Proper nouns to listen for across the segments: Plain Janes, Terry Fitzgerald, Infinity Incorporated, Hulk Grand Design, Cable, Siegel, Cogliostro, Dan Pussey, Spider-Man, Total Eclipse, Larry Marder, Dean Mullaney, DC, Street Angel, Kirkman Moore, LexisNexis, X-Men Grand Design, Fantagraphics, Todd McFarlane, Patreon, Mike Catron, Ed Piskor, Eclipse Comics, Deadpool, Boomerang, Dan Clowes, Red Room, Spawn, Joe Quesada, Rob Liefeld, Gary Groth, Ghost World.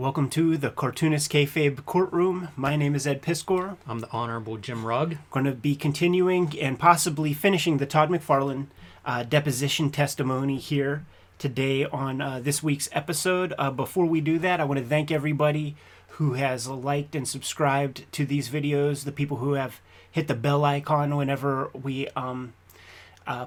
Welcome to the Cartoonist Kayfabe courtroom. My name is Ed Piskor. I'm the Honorable Jim Rugg. Going to be continuing and possibly finishing the Todd McFarlane deposition testimony here today on this week's episode. Before we do that, I want to thank everybody who has liked and subscribed to these videos, the people who have hit the bell icon whenever we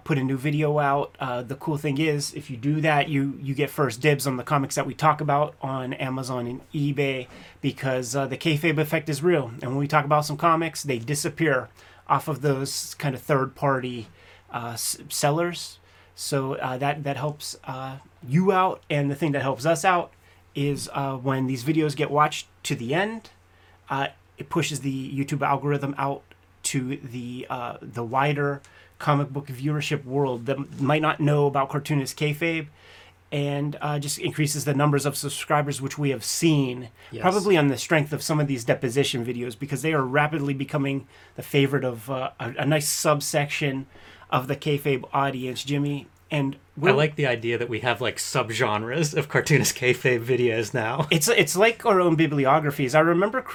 put a new video out. The cool thing is, if you do that, you get first dibs on the comics that we talk about on Amazon and eBay, because the kayfabe effect is real. And when we talk about some comics, they disappear off of those kind of third-party sellers. So that helps you out. And the thing that helps us out is when these videos get watched to the end, it pushes the YouTube algorithm out to the wider comic book viewership world that might not know about Cartoonist Kayfabe, and just increases the numbers of subscribers, which we have seen, yes, probably on the strength of some of these deposition videos, because they are rapidly becoming the favorite of a nice subsection of the Kayfabe audience, Jimmy. And I like the idea that we have like subgenres of Cartoonist Kayfabe videos now. It's like our own bibliographies. I remember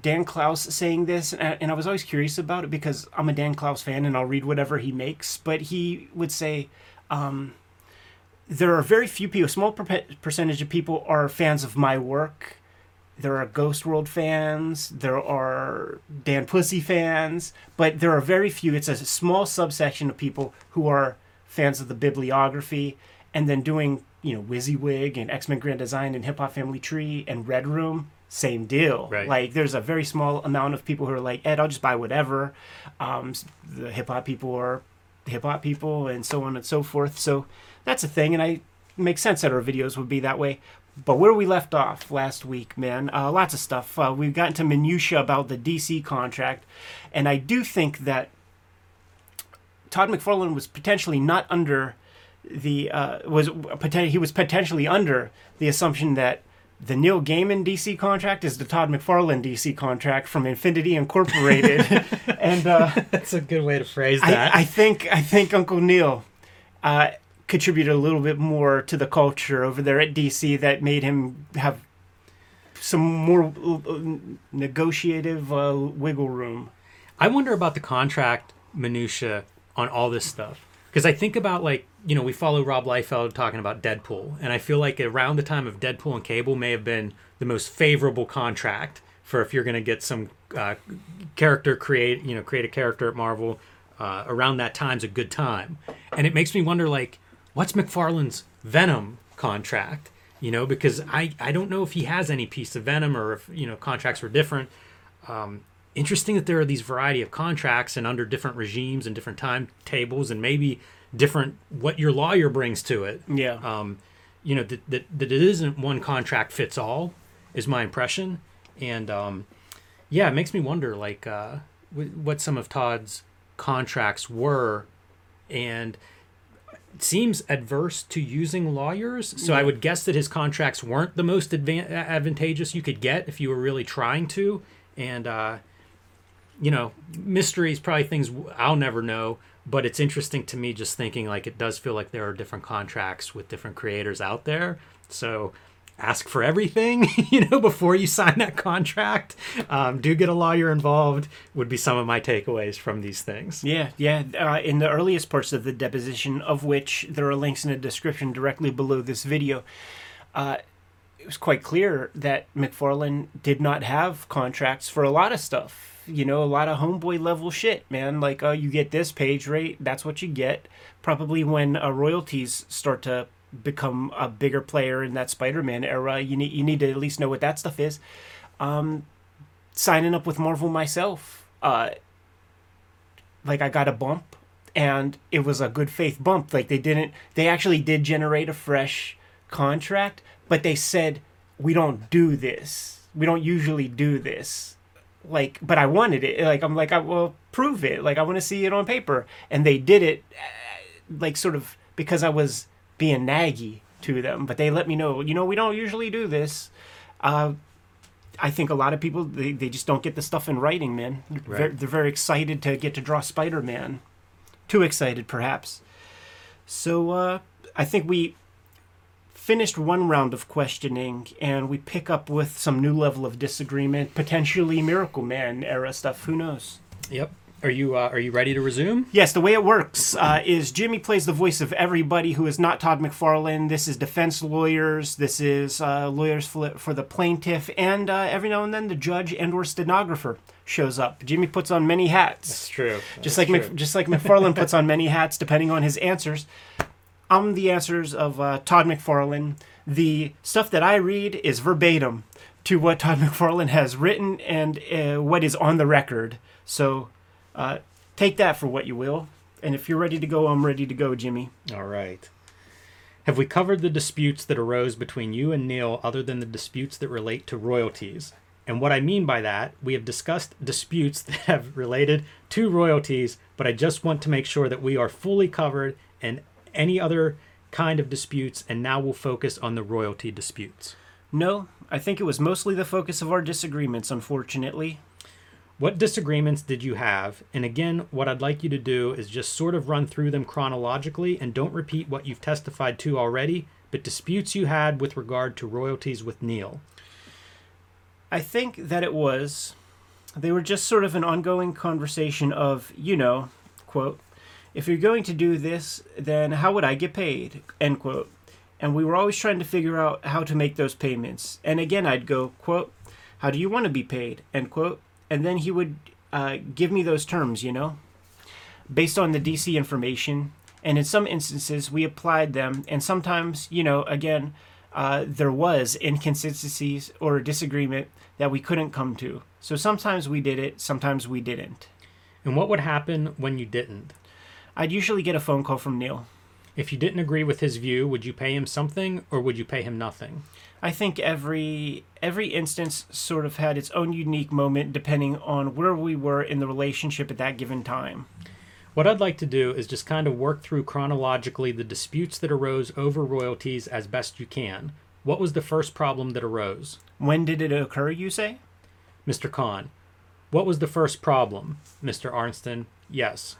Dan Clowes saying this, and I was always curious about it because I'm a Dan Clowes fan and I'll read whatever he makes. But he would say there are very few people, a small percentage of people are fans of my work. There are Ghost World fans, there are Dan Pussey fans, but there are very few. It's a small subsection of people who are fans of the bibliography, and then doing, you know, WYSIWYG and X-Men Grand Design and Hip Hop Family Tree and Red Room, same deal. Right. Like, there's a very small amount of people who are like, Ed, I'll just buy whatever. The hip hop people are hip hop people, and so on and so forth. So that's a thing, and it makes sense that our videos would be that way. But where we left off last week, man, lots of stuff. We've gotten to minutia about the DC contract, and I do think that Todd McFarlane was potentially not under the potentially under the assumption that the Neil Gaiman DC contract is the Todd McFarlane DC contract from Infinity Incorporated, and that's a good way to phrase that. I think Uncle Neil contributed a little bit more to the culture over there at DC that made him have some more negotiative wiggle room. I wonder about the contract minutia on all this stuff, because I think about, like, you know, we follow Rob Liefeld talking about Deadpool, and I feel like around the time of Deadpool and Cable may have been the most favorable contract for if you're going to get some create a character at Marvel. Around that time's a good time, and it makes me wonder, like, what's McFarlane's Venom contract? You know, because I don't know if he has any piece of Venom, or if, you know, contracts were different. Interesting that there are these variety of contracts and under different regimes and different timetables and maybe different what your lawyer brings to it. Yeah. You know, that it isn't one contract fits all is my impression. And yeah, it makes me wonder, like, what some of Todd's contracts were, and it seems adverse to using lawyers. So yeah, I would guess that his contracts weren't the most advantageous you could get if you were really trying to. And you know, mysteries, probably things I'll never know, but it's interesting to me just thinking, like, it does feel like there are different contracts with different creators out there. So ask for everything, you know, before you sign that contract. Do get a lawyer involved would be some of my takeaways from these things. Yeah. In the earliest parts of the deposition, of which there are links in the description directly below this video, it was quite clear that McFarlane did not have contracts for a lot of stuff. You know, a lot of homeboy level shit, man. Like, oh, you get this page rate, that's what you get. Probably when royalties start to become a bigger player in that Spider-Man era, you need to at least know what that stuff is. Signing up with Marvel myself, like, I got a bump, and it was a good faith bump. Like, they actually did generate a fresh contract, but they said, we don't do this. We don't usually do this. Like, but I wanted it. Like, I'm like, I will prove it. Like, I want to see it on paper. And they did it, like, sort of because I was being naggy to them. But they let me know, you know, we don't usually do this. I think a lot of people, they just don't get the stuff in writing, man. Right. They're very excited to get to draw Spider-Man. Too excited, perhaps. So I think we finished one round of questioning, and we pick up with some new level of disagreement, potentially Miracle Man era stuff. Who knows? Yep. Are you ready to resume? Yes. The way it works is Jimmy plays the voice of everybody who is not Todd McFarlane. This is defense lawyers. This is lawyers for the plaintiff, and every now and then the judge and/or stenographer shows up. Jimmy puts on many hats. That's true. Just like McFarlane puts on many hats, depending on his answers. I'm the answers of Todd McFarlane. The stuff that I read is verbatim to what Todd McFarlane has written and what is on the record. So take that for what you will. And if you're ready to go, I'm ready to go, Jimmy. All right. Have we covered the disputes that arose between you and Neil other than the disputes that relate to royalties? And what I mean by that, we have discussed disputes that have related to royalties, but I just want to make sure that we are fully covered and any other kind of disputes, and now we'll focus on the royalty disputes. No, I think it was mostly the focus of our disagreements, unfortunately. What disagreements did you have? And again, what I'd like you to do is just sort of run through them chronologically and don't repeat what you've testified to already, but disputes you had with regard to royalties with Neil. I think that it was, they were just sort of an ongoing conversation of, you know, quote, if you're going to do this, then how would I get paid? End quote. And we were always trying to figure out how to make those payments. And again, I'd go, quote, how do you want to be paid? End quote. And then he would give me those terms, you know, based on the DC information. And in some instances, we applied them. And sometimes, you know, again, there was inconsistencies or disagreement that we couldn't come to. So sometimes we did it, sometimes we didn't. And what would happen when you didn't? I'd usually get a phone call from Neil. If you didn't agree with his view, would you pay him something or would you pay him nothing? I think every instance sort of had its own unique moment depending on where we were in the relationship at that given time. What I'd like to do is just kind of work through chronologically the disputes that arose over royalties as best you can. What was the first problem that arose? When did it occur, you say? Mr. Kahn. What was the first problem? Mr. Arnston. Yes.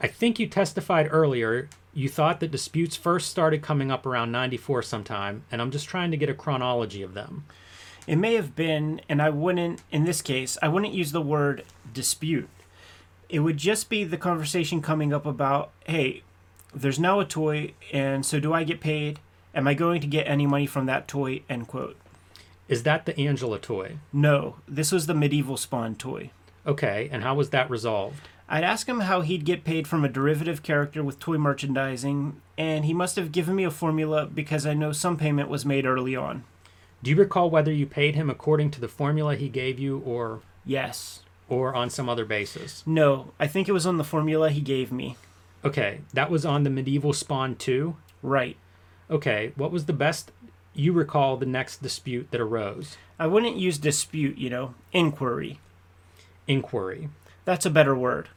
I think you testified earlier you thought that disputes first started coming up around 94 sometime, and I'm just trying to get a chronology of them. It may have been, and in this case, I wouldn't use the word dispute. It would just be the conversation coming up about, hey, there's now a toy, and so do I get paid? Am I going to get any money from that toy? End quote. Is that the Angela toy? No, this was the Medieval Spawn toy. Okay, and how was that resolved? I'd ask him how he'd get paid from a derivative character with toy merchandising, and he must have given me a formula because I know some payment was made early on. Do you recall whether you paid him according to the formula he gave you or... Yes. Or on some other basis? No, I think it was on the formula he gave me. Okay, that was on the Medieval Spawn 2? Right. Okay, what was the best you recall the next dispute that arose? I wouldn't use dispute, you know, inquiry. Inquiry. That's a better word.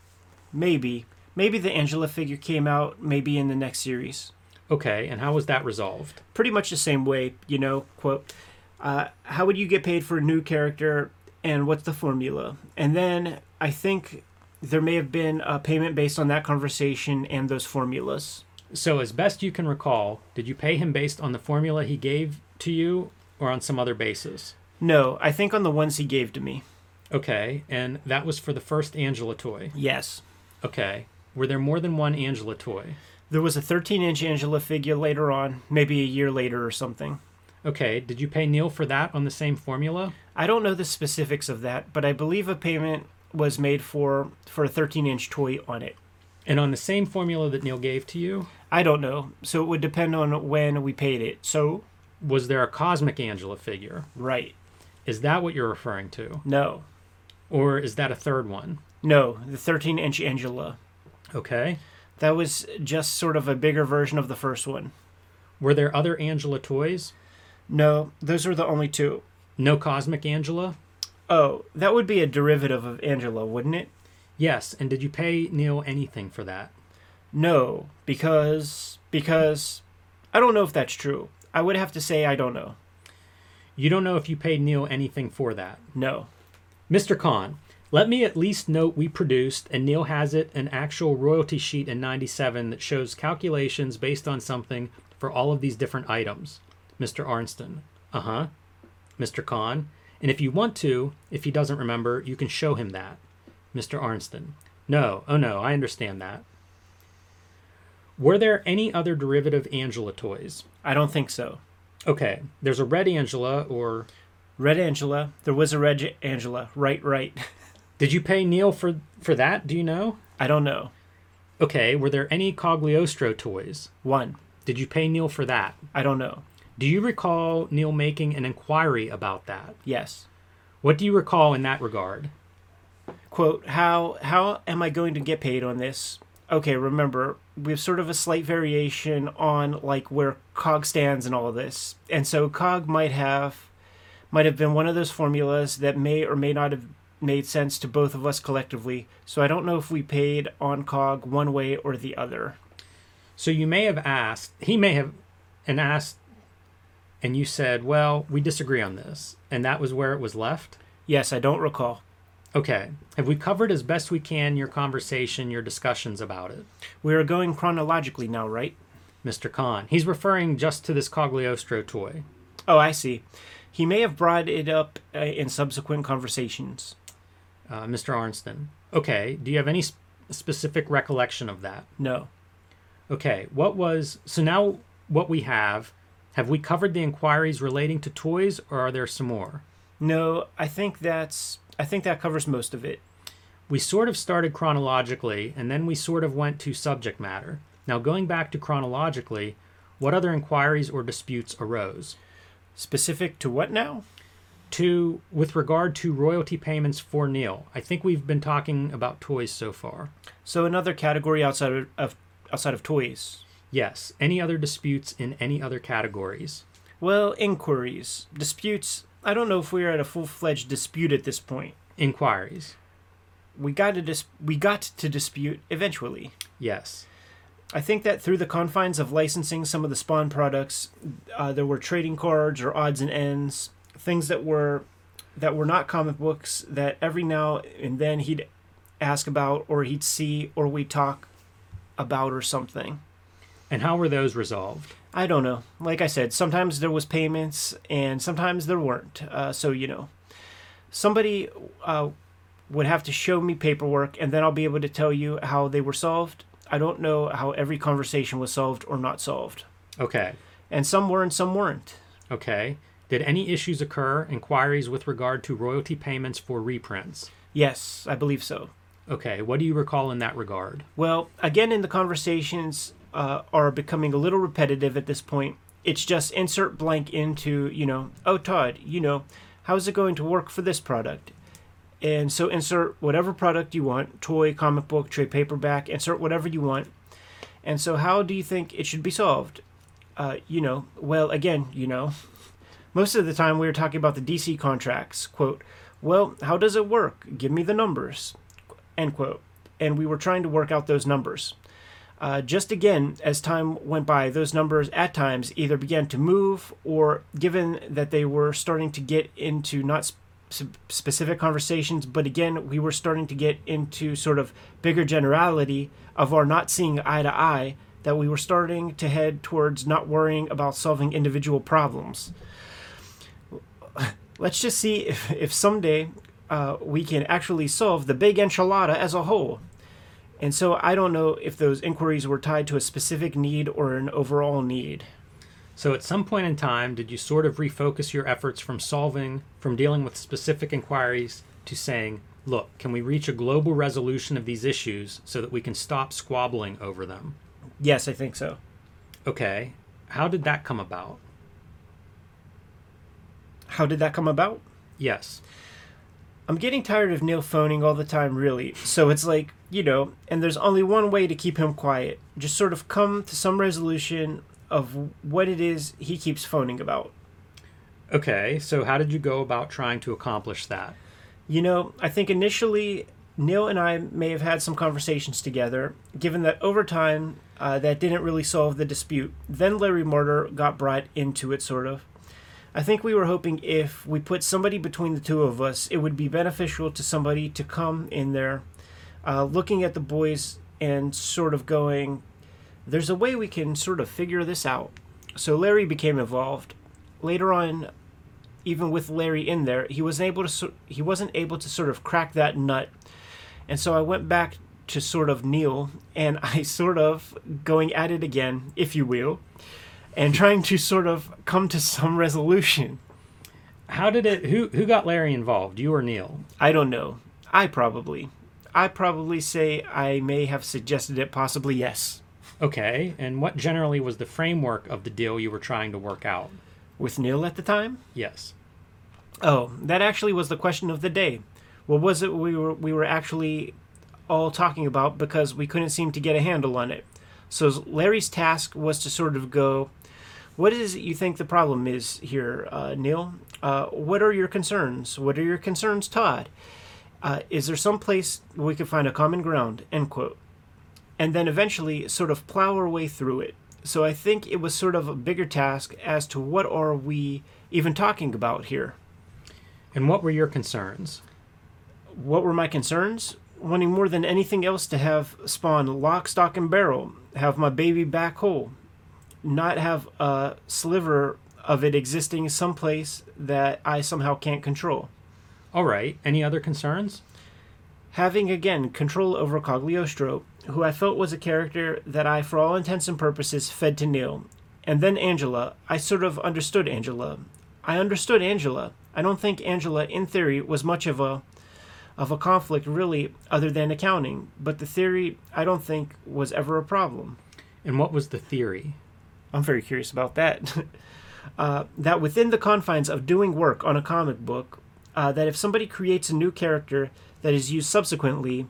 Maybe. Maybe the Angela figure came out, maybe in the next series. Okay, and how was that resolved? Pretty much the same way, you know, quote, how would you get paid for a new character, and what's the formula? And then I think there may have been a payment based on that conversation and those formulas. So as best you can recall, did you pay him based on the formula he gave to you or on some other basis? No, I think on the ones he gave to me. Okay, and that was for the first Angela toy? Yes. Okay. Were there more than one Angela toy? There was a 13-inch Angela figure later on, maybe a year later or something. Okay, did you pay Neil for that on the same formula? I don't know the specifics of that, but I believe a payment was made for a 13-inch toy on it. And on the same formula that Neil gave to you? I don't know, so it would depend on when we paid it. So? Was there a cosmic Angela figure? Right. Is that what you're referring to? No. Or is that a third one? No, the 13-inch Angela. Okay. That was just sort of a bigger version of the first one. Were there other Angela toys? No, those were the only two. No cosmic Angela? Oh, that would be a derivative of Angela, wouldn't it? Yes, and did you pay Neil anything for that? No, because I don't know if that's true. I would have to say I don't know. You don't know if you paid Neil anything for that? No. Mr. Kahn, let me at least note we produced, and Neil has it, an actual royalty sheet in 97 that shows calculations based on something for all of these different items. Mr. Arnston, Mr. Khan, and if you want to, if he doesn't remember, you can show him that. Mr. Arnston, no, oh no, I understand that. Were there any other derivative Angela toys? I don't think so. Okay, there's a Red Angela or... Red Angela. There was a Red Angela. Right. Did you pay Neil for that? Do you know? I don't know. Okay, were there any Cogliostro toys? One. Did you pay Neil for that? I don't know. Do you recall Neil making an inquiry about that? Yes. What do you recall in that regard? Quote, how am I going to get paid on this? Okay, remember, we have sort of a slight variation on like where Cog stands and all of this. And so Cog might have been one of those formulas that may or may not have made sense to both of us collectively. So I don't know if we paid on Cog one way or the other. So you may have asked, and you said, well, we disagree on this. And that was where it was left? Yes, I don't recall. Okay. Have we covered as best we can your conversation, your discussions about it? We are going chronologically now, right? Mr. Khan. He's referring just to this Cogliostro toy. Oh, I see. He may have brought it up in subsequent conversations. Mr. Arnston. Okay. Do you have any specific recollection of that? No. Okay. Have we covered the inquiries relating to toys, or are there some more? No, I think that covers most of it. We sort of started chronologically, and then we sort of went to subject matter. Now, going back to chronologically, what other inquiries or disputes arose? Specific to what now? With regard to royalty payments for Neil. I think we've been talking about toys so far. So another category outside of toys. Yes. Any other disputes in any other categories? Well, inquiries. Disputes. I don't know if we're at a full-fledged dispute at this point. Inquiries. We got to dispute eventually. Yes. I think that through the confines of licensing some of the Spawn products, there were trading cards or odds and ends, things that were not comic books that every now and then he'd ask about or he'd see or we'd talk about or something. And how were those resolved? I don't know. Like I said, sometimes there was payments and sometimes there weren't. Somebody would have to show me paperwork and then I'll be able to tell you how they were solved. I don't know how every conversation was solved or not solved. Okay. And some were and some weren't. Okay. Did any issues occur, inquiries with regard to royalty payments for reprints? Yes, I believe so. Okay. What do you recall in that regard? Well, again, in the conversations... are becoming a little repetitive at this point. It's just insert blank into, oh, Todd, how's it going to work for this product? And so insert whatever product you want, toy, comic book, trade paperback, insert whatever you want. And so how do you think it should be solved? Most of the time we were talking about the DC contracts, quote, well, how does it work? Give me the numbers, end quote. And we were trying to work out those numbers. Just again, as time went by, those numbers at times either began to move or, given that they were starting to get into not specific conversations, but again, we were starting to get into sort of bigger generality of our not seeing eye to eye, that we were starting to head towards not worrying about solving individual problems. Let's just see if someday we can actually solve the big enchilada as a whole. And so I don't know if those inquiries were tied to a specific need or an overall need. So at some point in time, did you sort of refocus your efforts from dealing with specific inquiries to saying, look, can we reach a global resolution of these issues so that we can stop squabbling over them? Yes, I think so. Okay. How did that come about? How did that come about? Yes. I'm getting tired of Neil phoning all the time, really. So it's like, and there's only one way to keep him quiet. Just sort of come to some resolution of what it is he keeps phoning about. Okay, so how did you go about trying to accomplish that? I think initially Neil and I may have had some conversations together, given that over time that didn't really solve the dispute. Then Larry Marder got brought into it, sort of. I think we were hoping if we put somebody between the two of us, it would be beneficial to somebody to come in there looking at the boys and sort of going, there's a way we can sort of figure this out. So Larry became involved. Later on, even with Larry in there, he wasn't able to sort of crack that nut. And so I went back to sort of Neil, and I sort of going at it again, if you will, and trying to sort of come to some resolution. How did it? Who got Larry involved? You or Neil? I don't know. I probably say I may have suggested it. Possibly yes. Okay. And what generally was the framework of the deal you were trying to work out? With Neil at the time? Yes. Oh, that actually was the question of the day. What was it we were actually all talking about, because we couldn't seem to get a handle on it. So Larry's task was to sort of go, what is it you think the problem is here, Neil? What are your concerns? What are your concerns, Todd? Is there some place we could find a common ground? End quote. And then eventually sort of plow our way through it. So I think it was sort of a bigger task as to what are we even talking about here. And what were your concerns? What were my concerns? Wanting more than anything else to have Spawn lock, stock, and barrel, have my baby back whole, not have a sliver of it existing someplace that I somehow can't control. All right. Any other concerns? Having, again, control over Cogliostro, who I felt was a character that I, for all intents and purposes, fed to Neil. And then Angela. I sort of understood Angela. I don't think Angela, in theory, was much of a conflict, really, other than accounting. But the theory, I don't think, was ever a problem. And what was the theory? I'm very curious about that. That within the confines of doing work on a comic book, that if somebody creates a new character that is used subsequently,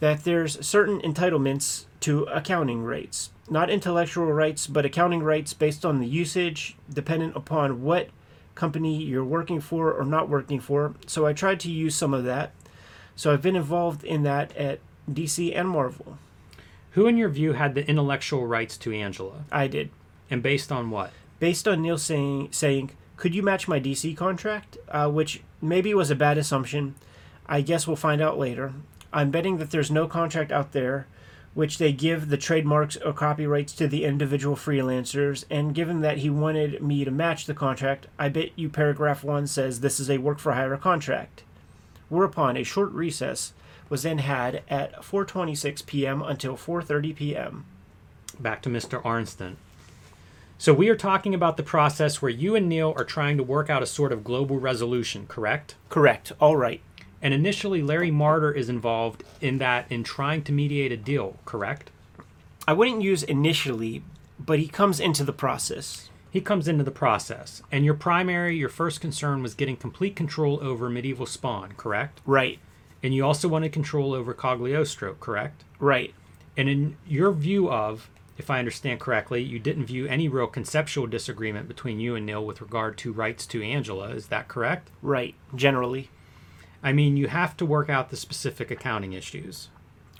that there's certain entitlements to accounting rights. Not intellectual rights, but accounting rights based on the usage, dependent upon what company you're working for or not working for. So I tried to use some of that. So I've been involved in that at DC and Marvel. Who, in your view, had the intellectual rights to Angela? I did. And based on what? Based on Neil saying, could you match my DC contract? Which maybe was a bad assumption. I guess we'll find out later. I'm betting that there's no contract out there which they give the trademarks or copyrights to the individual freelancers, and given that he wanted me to match the contract, I bet you paragraph 1 says this is a work-for-hire contract. Whereupon a short recess was then had at 4:26 p.m. until 4:30 p.m. Back to Mr. Arnston. So we are talking about the process where you and Neil are trying to work out a sort of global resolution, correct? Correct. All right. And initially, Larry Marder is involved in that, in trying to mediate a deal, correct? I wouldn't use initially, but he comes into the process. And your first concern was getting complete control over Medieval Spawn, correct? Right. And you also wanted control over Cogliostro, correct? Right. And in your view of, if I understand correctly, you didn't view any real conceptual disagreement between you and Neil with regard to rights to Angela, is that correct? Right, generally. I mean, you have to work out the specific accounting issues.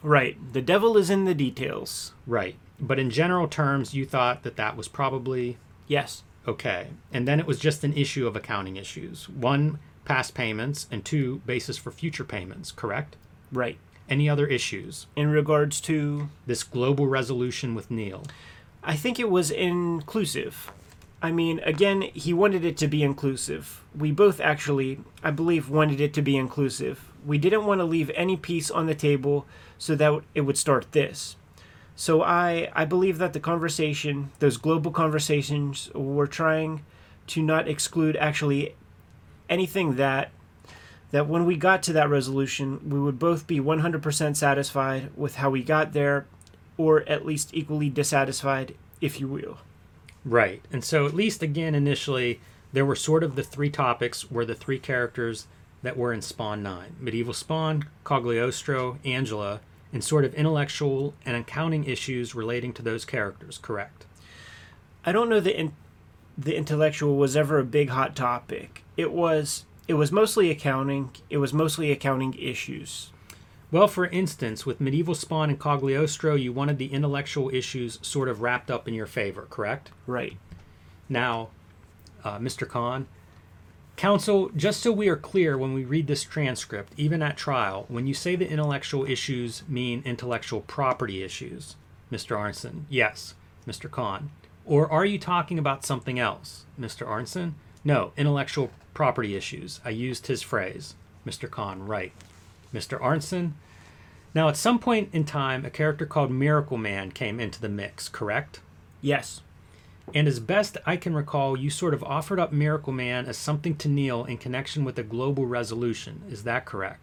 Right. The devil is in the details. Right. But in general terms, you thought that was probably... Yes. Okay. And then it was just an issue of accounting issues. 1, past payments, and 2, basis for future payments, correct? Right. Any other issues? In regards to... this global resolution with Neil. I think it was inclusive. I mean, again, he wanted it to be inclusive. We both actually, I believe, wanted it to be inclusive. We didn't want to leave any piece on the table so that it would start this. So I believe that the conversation, those global conversations, were trying to not exclude actually anything that when we got to that resolution, we would both be 100% satisfied with how we got there, or at least equally dissatisfied, if you will. Right. And so at least, again, initially, there were sort of the 3 topics were the 3 characters that were in Spawn 9. Medieval Spawn, Cogliostro, Angela, and sort of intellectual and accounting issues relating to those characters, correct? I don't know that the intellectual was ever a big hot topic. It was mostly accounting. It was mostly accounting issues. Well, for instance, with Medieval Spawn and Cogliostro, you wanted the intellectual issues sort of wrapped up in your favor, correct? Right. Now, Mr. Khan, counsel, just so we are clear when we read this transcript, even at trial, when you say the intellectual issues mean intellectual property issues, Mr. Arnson, yes, Mr. Khan, Or are you talking about something else, Mr. Arnson? No, intellectual property issues. I used his phrase. Mr. Khan, right. Mr. Arnson? Now, at some point in time, a character called Miracle Man came into the mix, correct? Yes. And as best I can recall, you sort of offered up Miracle Man as something to Neil in connection with a global resolution. Is that correct?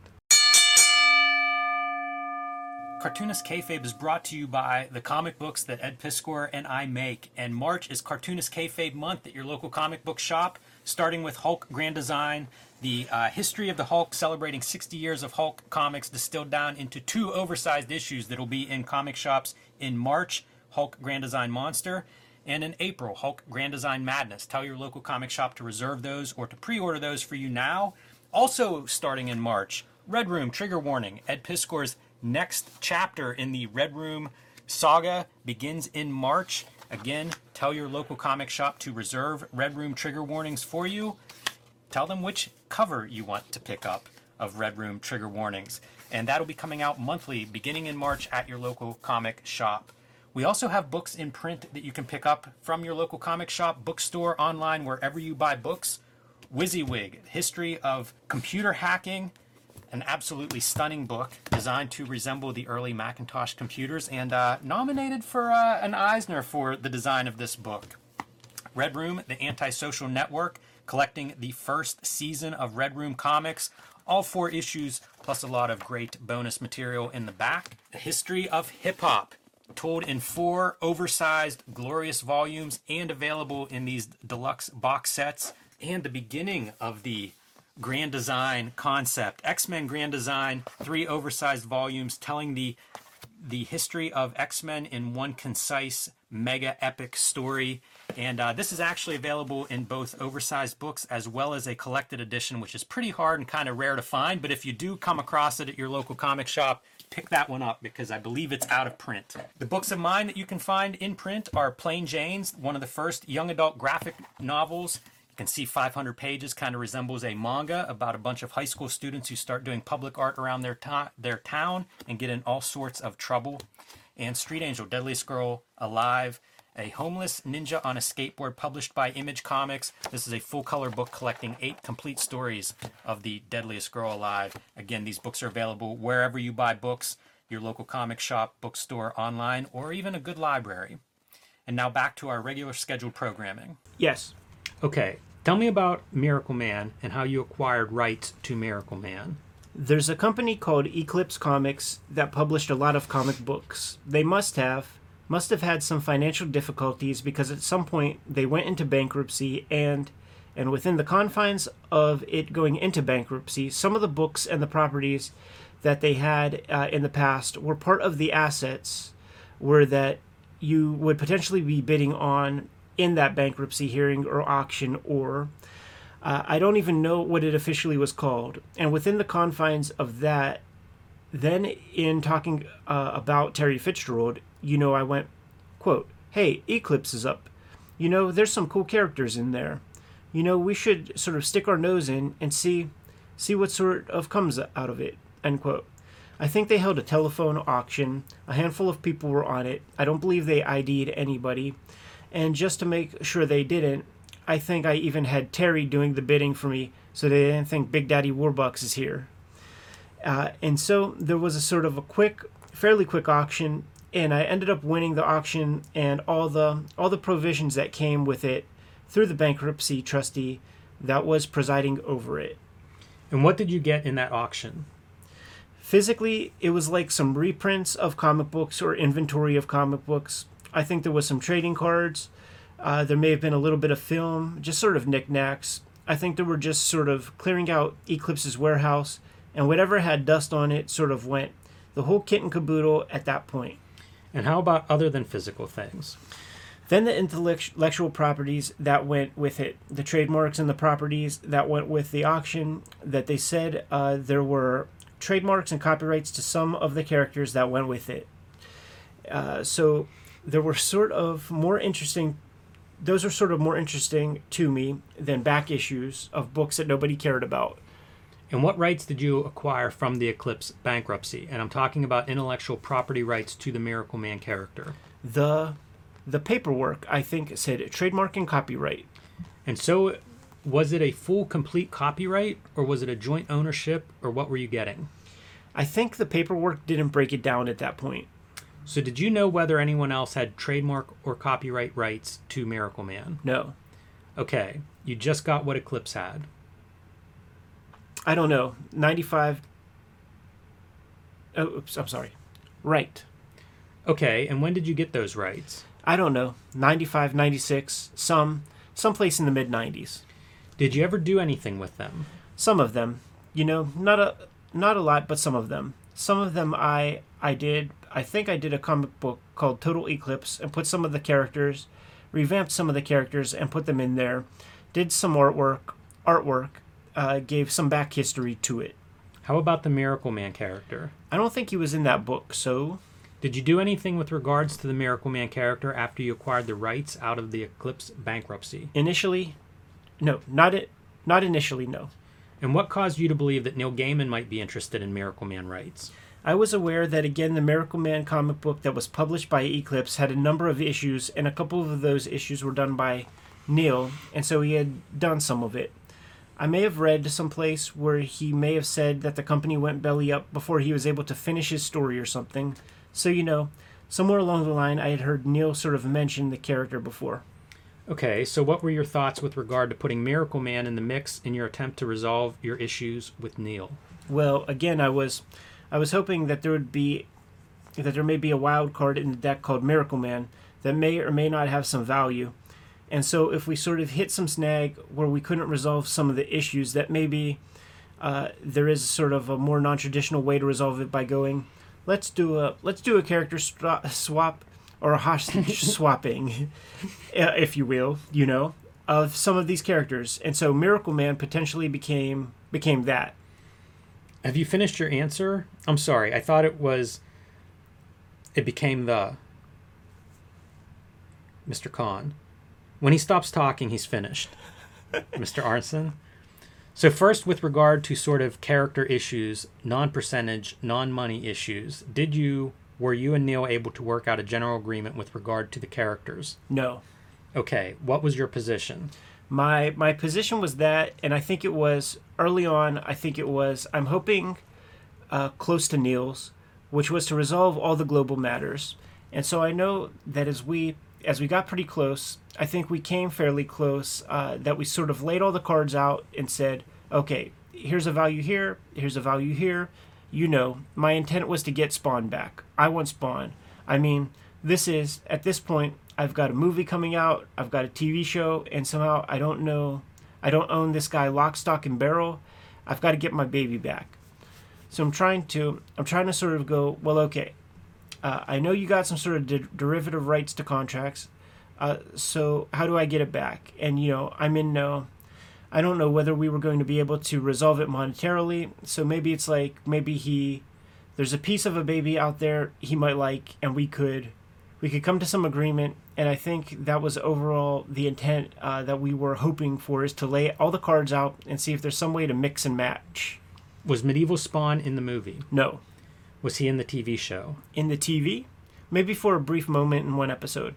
Cartoonist Kayfabe is brought to you by the comic books that Ed Piskor and I make. And March is Cartoonist Kayfabe month at your local comic book shop, starting with Hulk Grand Design, the history of the Hulk, celebrating 60 years of Hulk comics distilled down into 2 oversized issues that will be in comic shops in March, Hulk Grand Design Monster, and in April, Hulk Grand Design Madness. Tell your local comic shop to reserve those or to pre-order those for you now. Also starting in March, Red Room, trigger warning, Ed Piskor's next chapter in the Red Room saga begins in March. Again, tell your local comic shop to reserve Red Room trigger warnings for you. Tell them which cover you want to pick up of Red Room trigger warnings. And that'll be coming out monthly beginning in March at your local comic shop. We also have books in print that you can pick up from your local comic shop, bookstore, online, wherever you buy books. WYSIWYG, History of Computer Hacking, an absolutely stunning book designed to resemble the early Macintosh computers, and nominated for an Eisner for the design of this book. Red Room, The Antisocial Network, collecting the first season of Red Room Comics, all 4 issues, plus a lot of great bonus material in the back. The History of Hip Hop, told in 4 oversized, glorious volumes, and available in these deluxe box sets. And the beginning of the Grand Design concept, X-Men Grand Design, 3 oversized volumes telling the history of X-Men in 1 concise mega epic story. And this is actually available in both oversized books as well as a collected edition, which is pretty hard and kind of rare to find, but if you do come across it at your local comic shop, pick that one up because I believe it's out of print. The books of mine that you can find in print are Plain Janes, one of the first young adult graphic novels. You can see 500 pages, kind of resembles a manga about a bunch of high school students who start doing public art around their town and get in all sorts of trouble. And Street Angel, Deadliest Girl Alive, a homeless ninja on a skateboard, published by Image Comics. This is a full-color book collecting 8 complete stories of the Deadliest Girl Alive. Again, these books are available wherever you buy books, your local comic shop, bookstore, online, or even a good library. And now back to our regular scheduled programming. Yes. Okay. Tell me about Miracle Man and how you acquired rights to Miracle Man. There's a company called Eclipse Comics that published a lot of comic books. They must have had some financial difficulties because at some point they went into bankruptcy, and within the confines of it going into bankruptcy, some of the books and the properties that they had in the past were part of the assets were that you would potentially be bidding on in that bankruptcy hearing or auction, or I don't even know what it officially was called. And within the confines of that, then in talking about Terry Fitzgerald, I went, quote, hey, Eclipse is up. There's some cool characters in there. We should sort of stick our nose in and see what sort of comes out of it, end quote. I think they held a telephone auction. A handful of people were on it. I don't believe they ID'd anybody. And just to make sure they didn't, I think I even had Terry doing the bidding for me so they didn't think Big Daddy Warbucks is here. And so there was a sort of a fairly quick auction, and I ended up winning the auction and all the provisions that came with it through the bankruptcy trustee that was presiding over it. And what did you get in that auction? Physically, it was like some reprints of comic books or inventory of comic books. I think there was some trading cards. There may have been a little bit of film, just sort of knickknacks. I think they were just sort of clearing out Eclipse's warehouse, and whatever had dust on it sort of went. The whole kit and caboodle at that point. And how about other than physical things? Then the intellectual properties that went with it, the trademarks and the properties that went with the auction, that they said there were trademarks and copyrights to some of the characters that went with it. So there were sort of more interesting, those were sort of more interesting to me than back issues of books that nobody cared about. And what rights did you acquire from the Eclipse bankruptcy? And I'm talking about intellectual property rights to the Miracle Man character. The The paperwork, I think, said trademark and copyright. And so was it a full, complete copyright, or was it a joint ownership, or what were you getting? I think the paperwork didn't break it down at that point. So did you know whether anyone else had trademark or copyright rights to Miracle Man? No. Okay. You just got what Eclipse had. I don't know. 95... Oh, oops, I'm sorry. Right. Okay, and when did you get those rights? I don't know. 95, 96, someplace in the mid-90s. Did you ever do anything with them? Some of them. You know, not a lot, but some of them. Some of them I did. I think I did a comic book called Total Eclipse and put some of the characters, revamped some of the characters and put them in there. Did some artwork, gave some back history to it. How about the Miracle Man character? I don't think he was in that book, so... Did you do anything with regards to the Miracle Man character after you acquired the rights out of the Eclipse bankruptcy? Initially, no. Not initially, no. And what caused you to believe that Neil Gaiman might be interested in Miracle Man rights? I was aware that, again, the Miracle Man comic book that was published by Eclipse had a number of issues, and a couple of those issues were done by Neil, and so he had done some of it. I may have read someplace where he may have said that the company went belly up before he was able to finish his story or something. So, you know, somewhere along the line, I had heard Neil sort of mention the character before. Okay, so what were your thoughts with regard to putting Miracle Man in the mix in your attempt to resolve your issues with Neil? Well, again, I was hoping that there may be a wild card in the deck called Miracle Man that may or may not have some value. And so if we sort of hit some snag where we couldn't resolve some of the issues, that maybe there is sort of a more non-traditional way to resolve it by going, let's do a character swap or a hostage swapping, if you will, you know, of some of these characters. And so Miracle Man potentially became that. Have you finished your answer? I'm sorry. I thought it became the Mr. Khan. When he stops talking, he's finished. Mr. Arnson. So first, with regard to sort of character issues, non-percentage, non-money issues, were you and Neil able to work out a general agreement with regard to the characters? No. Okay. What was your position? My position was that, and I think it was early on, I'm hoping close to Neil's, which was to resolve all the global matters. And so I know that as we got pretty close, I think we came fairly close, that we sort of laid all the cards out and said, okay, here's a value here, here's a value here. You know, my intent was to get Spawn back. I want Spawn. I mean, at this point, I've got a movie coming out, I've got a TV show, and somehow I don't own this guy lock, stock, and barrel. I've got to get my baby back. So I'm trying to sort of go, well, okay, I know you got some sort of derivative rights to contracts, so how do I get it back? And, you know, I don't know whether we were going to be able to resolve it monetarily, so maybe it's like, there's a piece of a baby out there he might like, and we could come to some agreement, and I think that was overall the intent that we were hoping for, is to lay all the cards out and see if there's some way to mix and match. Was Medieval Spawn in the movie? No. Was he in the TV show? In the TV? Maybe for a brief moment in one episode.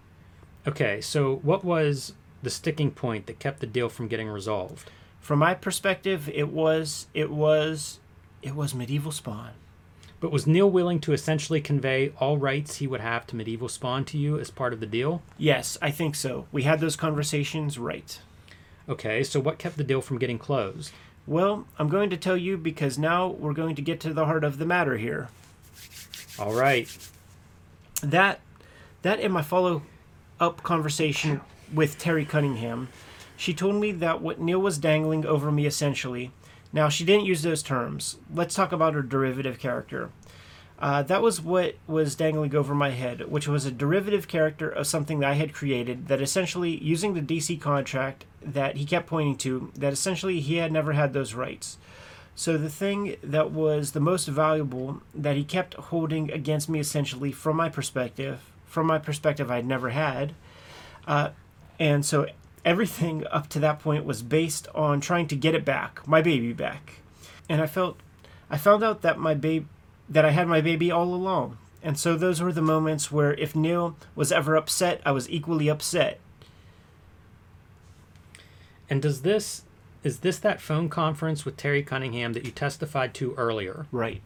Okay, so what was the sticking point that kept the deal from getting resolved? From my perspective, it was Medieval Spawn. But was Neil willing to essentially convey all rights he would have to Medieval Spawn to you as part of the deal? Yes, I think so. We had those conversations, right. Okay, so what kept the deal from getting closed? Well, I'm going to tell you, because now we're going to get to the heart of the matter here. All right. That in my follow-up conversation with Terry Cunningham, she told me that what Neil was dangling over me essentially, now she didn't use those terms. Let's talk about her derivative character. That was what was dangling over my head, which was a derivative character of something that I had created that essentially, using the DC contract that he kept pointing to, that essentially he had never had those rights. So the thing that was the most valuable that he kept holding against me essentially from my perspective I'd never had, and so everything up to that point was based on trying to get it back, my baby back. And I found out that I had my baby all along. And so those were the moments where if Neil was ever upset, I was equally upset. And is this that phone conference with Terry Cunningham that you testified to earlier? Right.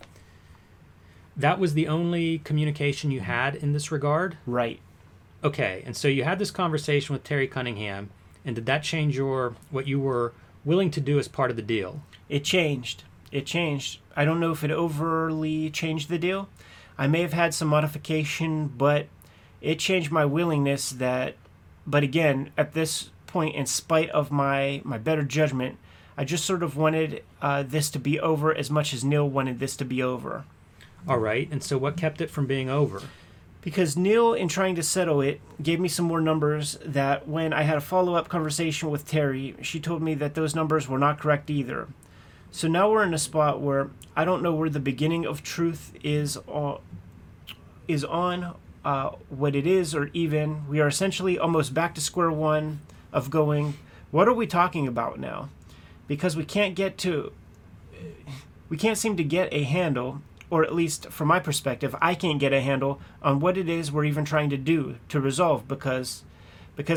That was the only communication you had in this regard? Right. Okay, and so you had this conversation with Terry Cunningham, and did that change what you were willing to do as part of the deal? It changed. I don't know if it overly changed the deal. I may have had some modification, but it changed my willingness that, but again, at this point, in spite of my better judgment, I just sort of wanted this to be over as much as Neil wanted this to be over. All right, and so what kept it from being over? Because Neil, in trying to settle it, gave me some more numbers that when I had a follow-up conversation with Terry, she told me that those numbers were not correct either. So now we're in a spot where I don't know where the beginning of truth is on what it is, or even we are essentially almost back to square one of going, what are we talking about now? Because we can't seem to get a handle, or at least from my perspective, I can't get a handle on what it is we're even trying to do to resolve, because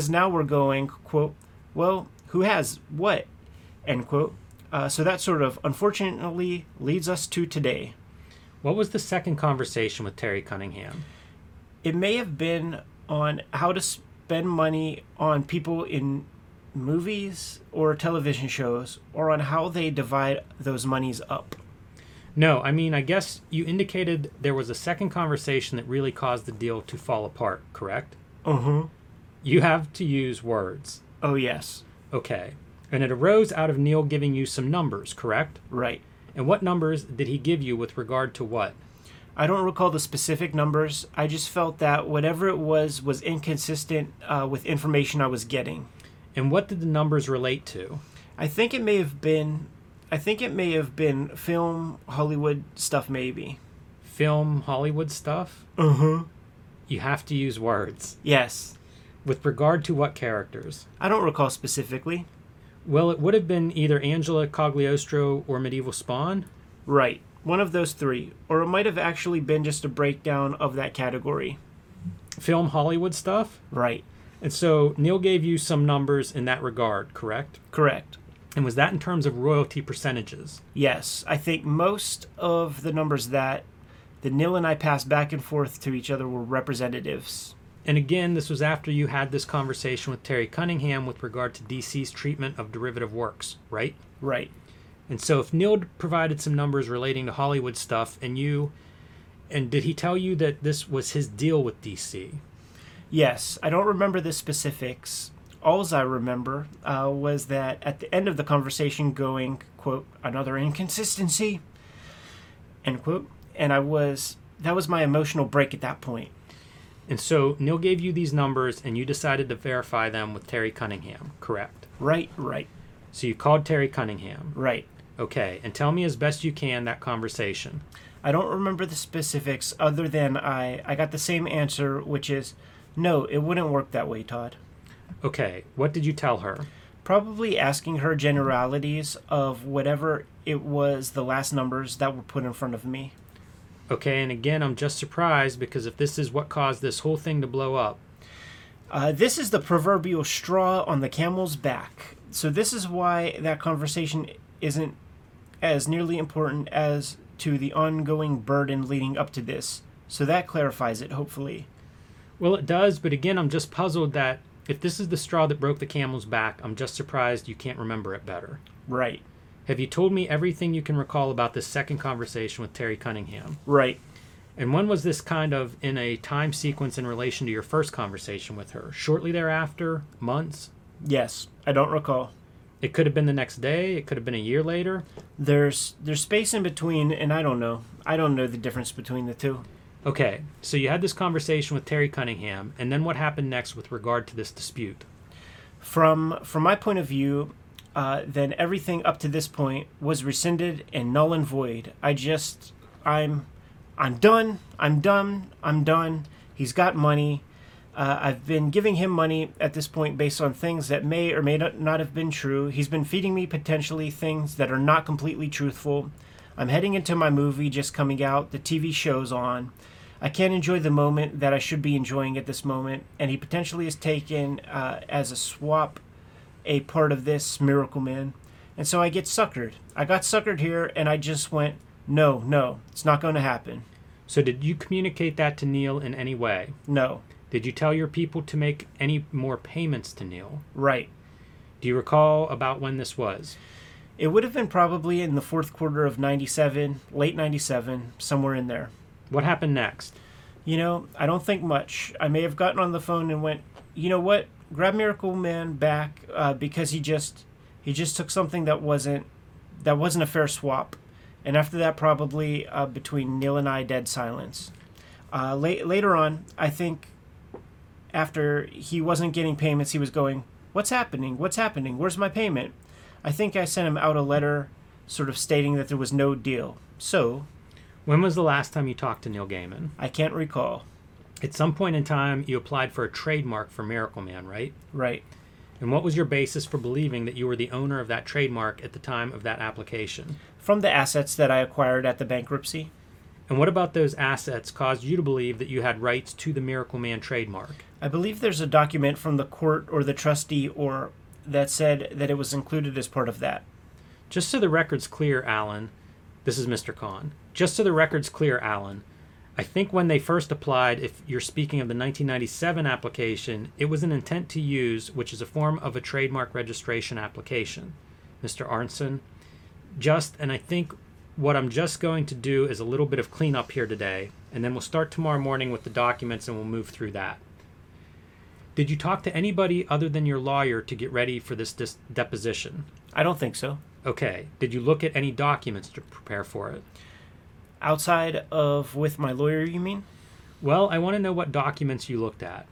now we're going, quote, well, who has what, end quote. So that sort of, unfortunately, leads us to today. What was the second conversation with Terry Cunningham? It may have been on how to spend money on people in movies or television shows, or on how they divide those monies up. No, I mean, I guess you indicated there was a second conversation that really caused the deal to fall apart, correct? Uh-huh. You have to use words. Oh, yes. Okay. And it arose out of Neil giving you some numbers, correct? Right. And what numbers did he give you with regard to what? I don't recall the specific numbers. I just felt that whatever it was inconsistent with information I was getting. And what did the numbers relate to? I think it may have been film Hollywood stuff, maybe. Film Hollywood stuff? Uh-huh. You have to use words. Yes. With regard to what characters? I don't recall specifically. Well, it would have been either Angela, Cogliostro, or Medieval Spawn. Right. One of those three. Or it might have actually been just a breakdown of that category. Film Hollywood stuff? Right. And so Neil gave you some numbers in that regard, correct? Correct. And was that in terms of royalty percentages? Yes. I think most of the numbers that Neil and I passed back and forth to each other were representatives. And again, this was after you had this conversation with Terry Cunningham with regard to DC's treatment of derivative works, right? Right. And so if Neil provided some numbers relating to Hollywood stuff, and did he tell you that this was his deal with DC? Yes. I don't remember the specifics. All I remember was that at the end of the conversation going, quote, another inconsistency, end quote. And that was my emotional break at that point. And so Neil gave you these numbers, and you decided to verify them with Terry Cunningham, correct? Right. So you called Terry Cunningham. Right. Okay, and tell me as best you can that conversation. I don't remember the specifics other than I got the same answer, which is, no, it wouldn't work that way, Todd. Okay, what did you tell her? Probably asking her generalities of whatever it was, the last numbers that were put in front of me. Okay, and again, I'm just surprised, because if this is what caused this whole thing to blow up. This is the proverbial straw on the camel's back. So this is why that conversation isn't as nearly important as to the ongoing burden leading up to this. So that clarifies it, hopefully. Well, it does, but again, I'm just puzzled that if this is the straw that broke the camel's back, I'm just surprised you can't remember it better. Right. Have you told me everything you can recall about this second conversation with Terry Cunningham? Right. And when was this kind of in a time sequence in relation to your first conversation with her? Shortly thereafter? Months? Yes. I don't recall. It could have been the next day. It could have been a year later. There's space in between, and I don't know. I don't know the difference between the two. Okay. So you had this conversation with Terry Cunningham, and then what happened next with regard to this dispute? From my point of view, then everything up to this point was rescinded and null and void. I'm done. He's got money. I've been giving him money at this point based on things that may or may not have been true. He's been feeding me potentially things that are not completely truthful. I'm heading into my movie just coming out. The TV show's on. I can't enjoy the moment that I should be enjoying at this moment, and he potentially is taken as a swap, a part of this Miracle Man, and so I get suckered. I got suckered here, and I just went, no, it's not going to happen. So did you communicate that to Neil in any way? No. Did you tell your people to make any more payments to Neil? Right. Do you recall about when this was? It would have been probably in the fourth quarter of 97, late 97, somewhere in there. What happened next? You know, I don't think much. I may have gotten on the phone and went, you know what, grab Miracle Man back because he just took something that wasn't a fair swap. And after that, probably between Neil and I, dead silence. Later on, I think after he wasn't getting payments, he was going, what's happening? Where's my payment? I think I sent him out a letter sort of stating that there was no deal. So... when was the last time you talked to Neil Gaiman? I can't recall. At some point in time, you applied for a trademark for Miracle Man, right? Right. And what was your basis for believing that you were the owner of that trademark at the time of that application? From the assets that I acquired at the bankruptcy. And what about those assets caused you to believe that you had rights to the Miracle Man trademark? I believe there's a document from the court or the trustee or that said that it was included as part of that. Just so the record's clear, Alan, this is Mr. Kahn. Just so the record's clear, Alan, I think when they first applied, if you're speaking of the 1997 application, it was an intent to use, which is a form of a trademark registration application. Mr. Arnson, and I think what I'm just going to do is a little bit of cleanup here today, and then we'll start tomorrow morning with the documents and we'll move through that. Did you talk to anybody other than your lawyer to get ready for this deposition? I don't think so. Okay. Did you look at any documents to prepare for it? Outside of with my lawyer, you mean? Well, I want to know what documents you looked at,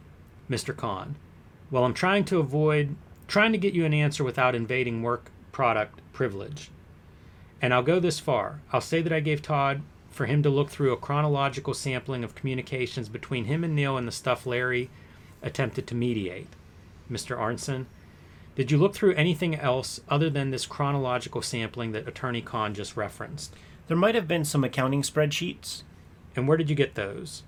Mr. Kahn. Well, I'm trying to get you an answer without invading work product privilege. And I'll go this far. I'll say that I gave Todd for him to look through a chronological sampling of communications between him and Neil and the stuff Larry attempted to mediate. Mr. Arnson, did you look through anything else other than this chronological sampling that Attorney Kahn just referenced? There might have been some accounting spreadsheets. And where did you get those?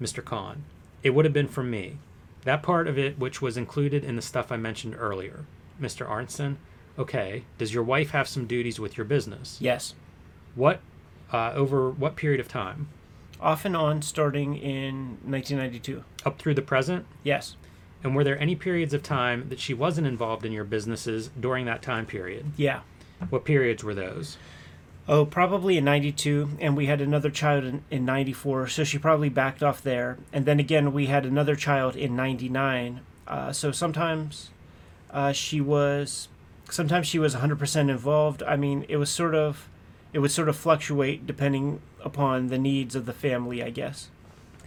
Mr. Kahn, it would have been from me. That part of it which was included in the stuff I mentioned earlier. Mr. Arnson, okay, does your wife have some duties with your business? Yes. What, over what period of time? Off and on, starting in 1992. Up through the present? Yes. And were there any periods of time that she wasn't involved in your businesses during that time period? Yeah. What periods were those? Oh, probably in 92, and we had another child in 94, so she probably backed off there. And then again, we had another child in 99, so sometimes she was 100% involved. I mean, it would sort of fluctuate depending upon the needs of the family, I guess.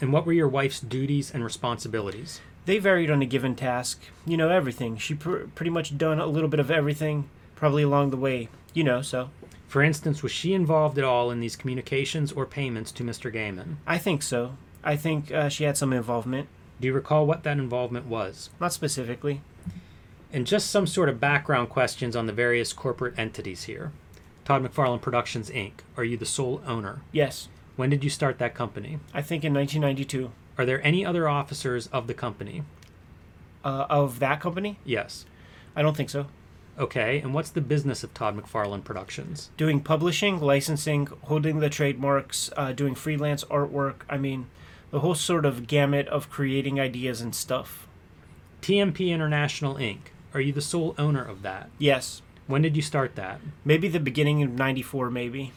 And what were your wife's duties and responsibilities? They varied on a given task. You know, everything. She pretty much done a little bit of everything, probably along the way, you know, so. For instance, was she involved at all in these communications or payments to Mr. Gaiman? I think so. I think she had some involvement. Do you recall what that involvement was? Not specifically. And just some sort of background questions on the various corporate entities here. Todd McFarlane Productions, Inc. Are you the sole owner? Yes. When did you start that company? I think in 1992. Are there any other officers of the company? Of that company? Yes. I don't think so. Okay, and what's the business of Todd McFarlane Productions? Doing publishing, licensing, holding the trademarks, doing freelance artwork. I mean, the whole sort of gamut of creating ideas and stuff. TMP International, Inc. Are you the sole owner of that? Yes. When did you start that? Maybe the beginning of 94, maybe.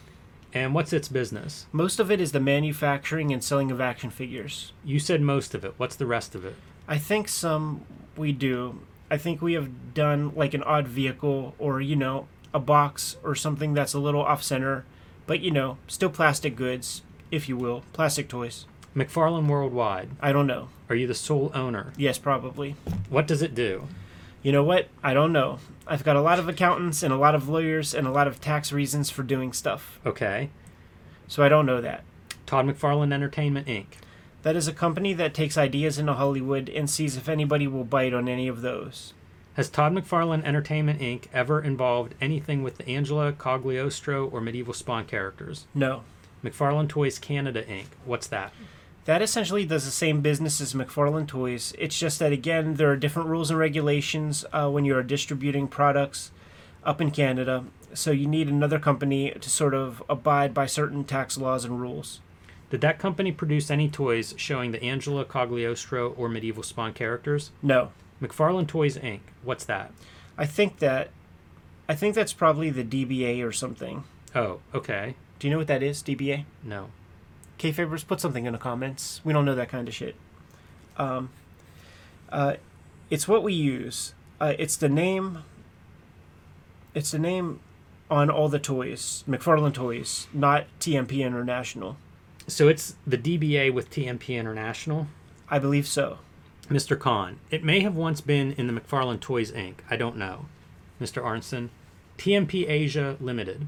And what's its business? Most of it is the manufacturing and selling of action figures. You said most of it. What's the rest of it? I think some we do. I think we have done like an odd vehicle or, you know, a box or something that's a little off-center. But, you know, still plastic goods, if you will. Plastic toys. McFarlane Worldwide. I don't know. Are you the sole owner? Yes, probably. What does it do? You know what? I don't know. I've got a lot of accountants and a lot of lawyers and a lot of tax reasons for doing stuff. Okay. So I don't know that. Todd McFarlane Entertainment, Inc. That is a company that takes ideas into Hollywood and sees if anybody will bite on any of those. Has Todd McFarlane Entertainment, Inc. ever involved anything with the Angela, Cogliostro, or Medieval Spawn characters? No. McFarlane Toys Canada Inc. What's that? That essentially does the same business as McFarlane Toys. It's just that, again, there are different rules and regulations when you are distributing products up in Canada. So you need another company to sort of abide by certain tax laws and rules. Did that company produce any toys showing the Angela, Cogliostro, or Medieval Spawn characters? No. McFarlane Toys, Inc. What's that? I think that's probably the DBA or something. Oh, okay. Do you know what that is, DBA? No. Kayfabers, put something in the comments. We don't know that kind of shit. It's what we use. It's the name on all the toys, McFarlane Toys, not TMP International. So it's the DBA with TMP International? I believe so. Mr. Khan, it may have once been in the McFarlane Toys, Inc. I don't know. Mr. Arnson, TMP Asia Limited.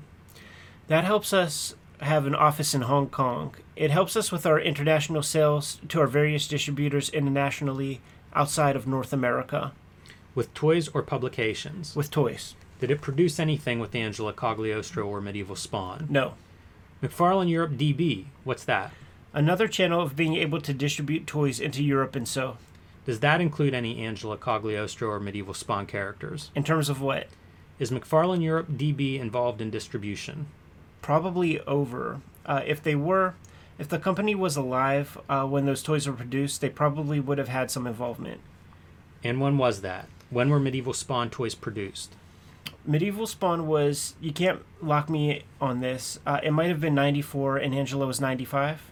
That helps us have an office in Hong Kong. It helps us with our international sales to our various distributors internationally outside of North America. With toys or publications? With toys. Did it produce anything with Angela, Cogliostro, or Medieval Spawn? No. McFarlane Europe DB, what's that? Another channel of being able to distribute toys into Europe and so. Does that include any Angela, Cogliostro, or Medieval Spawn characters? In terms of what? Is McFarlane Europe DB involved in distribution? Probably over. If the company was alive when those toys were produced, they probably would have had some involvement. And when was that? When were Medieval Spawn toys produced? Medieval Spawn was, you can't lock me on this, it might have been 94 and Angela was 95.